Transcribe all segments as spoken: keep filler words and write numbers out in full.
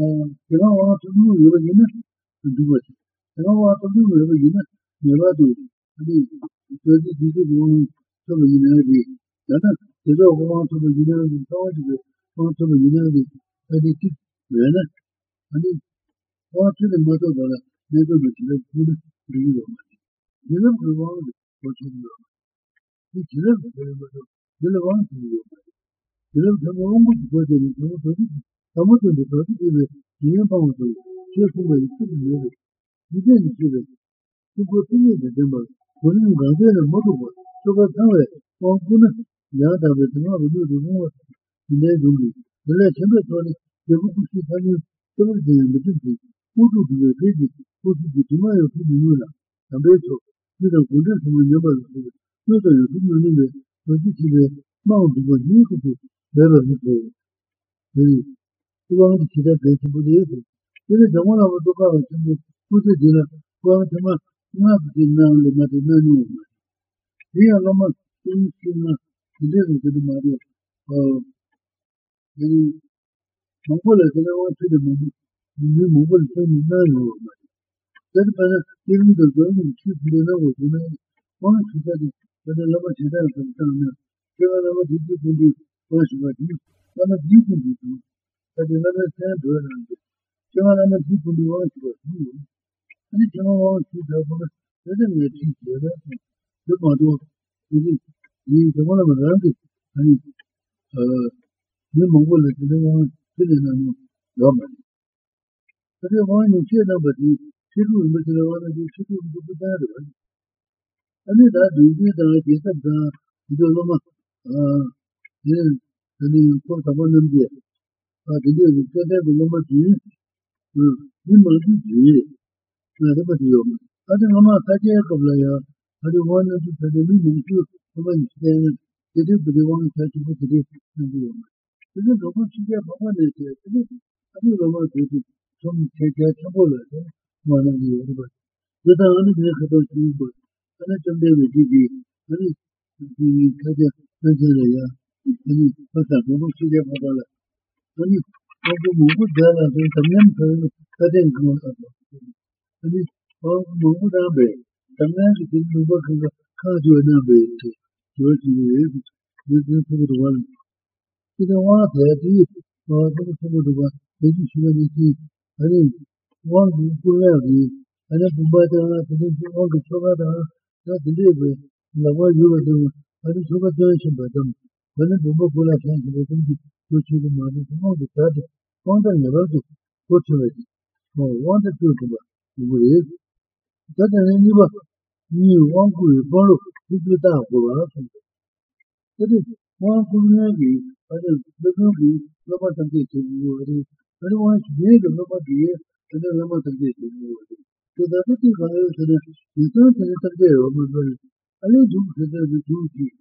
you don't want to do your unit, to do it. You don't want to do your unit, never do it. I mean, because it is going to the United States. You don't want to the United States, want to the United States. I mean, what to the mother of the never be good, really woman. You don't want to go to the woman. You don't want to do it. You don't have a woman for the woman. I want to be talking to the young people, just for my children. You didn't see them. You could see them, but you got there a motorboat. So that's how it all good. Now that we do the more in their room. The last temperature, the book is everything in the country. Who to be a baby, who to be tomorrow to be Nuna, a better, with a good from a number of people. Not a human number, but this is a mount of what you could do better before. She wanted to get a good evening. There is a one of the government who did not go to much, not in now the Matananu. Here are almost two similar to the Maria. Oh, the Mongolia, they want to the Mongol, the new Mongol family. That matter, even the government should be the one to study, but the love of the other from China. She was never did you can do first what you, one of you can do. But you understand what I'm doing. Someone I'm a people who wants to do. And if someone wants to do it, let them get it together. Look, my dog, you need the one of the rabbit. I mean, uh, you know, let them want to fill in on your money. But they want to share nobody, children with the one of the children to put that away. And if that do this, I get up there, you don't know, uh, then, and then you put upon them there. I did it because I have a number to you. You must do it. I don't know how to take a couple of years. I don't want to tell the women to come and stand. They do, but they want to touch you for the day. This is the first year for one day. I don't know how to do it. Some take a couple of years. One of the other. But I only make a couple of years. I let them be with you. I need to be in Kaja, Nigeria. I need to pass up. I want to get a couple of years. अनि अब मोगो जाला तो तमन कदे घुमा सकता अनि और मोगो दा बे तमन के दिन मोगो का खा जो ना बे जो जी ये ये तो दुवाल इधर वहां थे जी और तो दुवाल ये शिवा ने की अनि वहां को ले गई अनि बुबा दा तो वो के छोरा दा तो दिले बे लगवा जो तो अनि छोरा जो से बदम मैंने बुबा बोला था कि तुम which is the money to know the third point and never to put to it. Or wanted to do it. You would eat. That an enemy knew one could follow it without for us. That is, one could not be, but the little bee, Lama Tantation, you would eat. But one is made of Lama Deer and the Lama Tantation, you would eat. So that it is higher than it is not a little day of my body. I need to consider the two feet.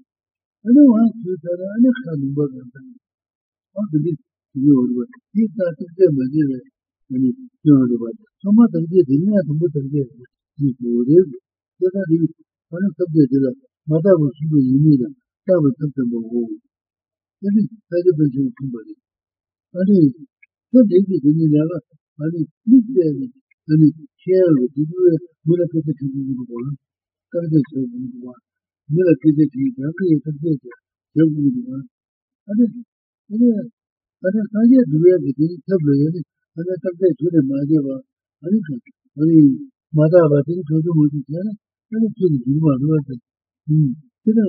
I don't want to tell any kind of burden. What did it do? He started them as if he turned away. So much of this is not what I did. He told it. That I did one of the mother was really need. That was something of all. That is celebration of somebody. I did. So they did in the other. I did. I mean, share with the Mulakata Kibuan. Kardashian one. Mulakata Kibuan. Kardashian one. I don't know yet where the tablet is, and I subject to the Madeva. I mean, Madava didn't go to what is there, and it's really good one. Didn't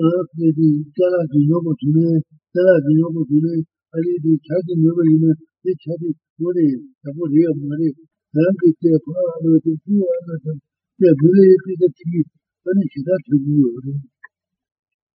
ask the Tala Ginobo today, Tala Ginobo today, I did the chatting over in the chatting for the Sabodia Marie, and it's their power to do other than their ability to keep, but it's not to do.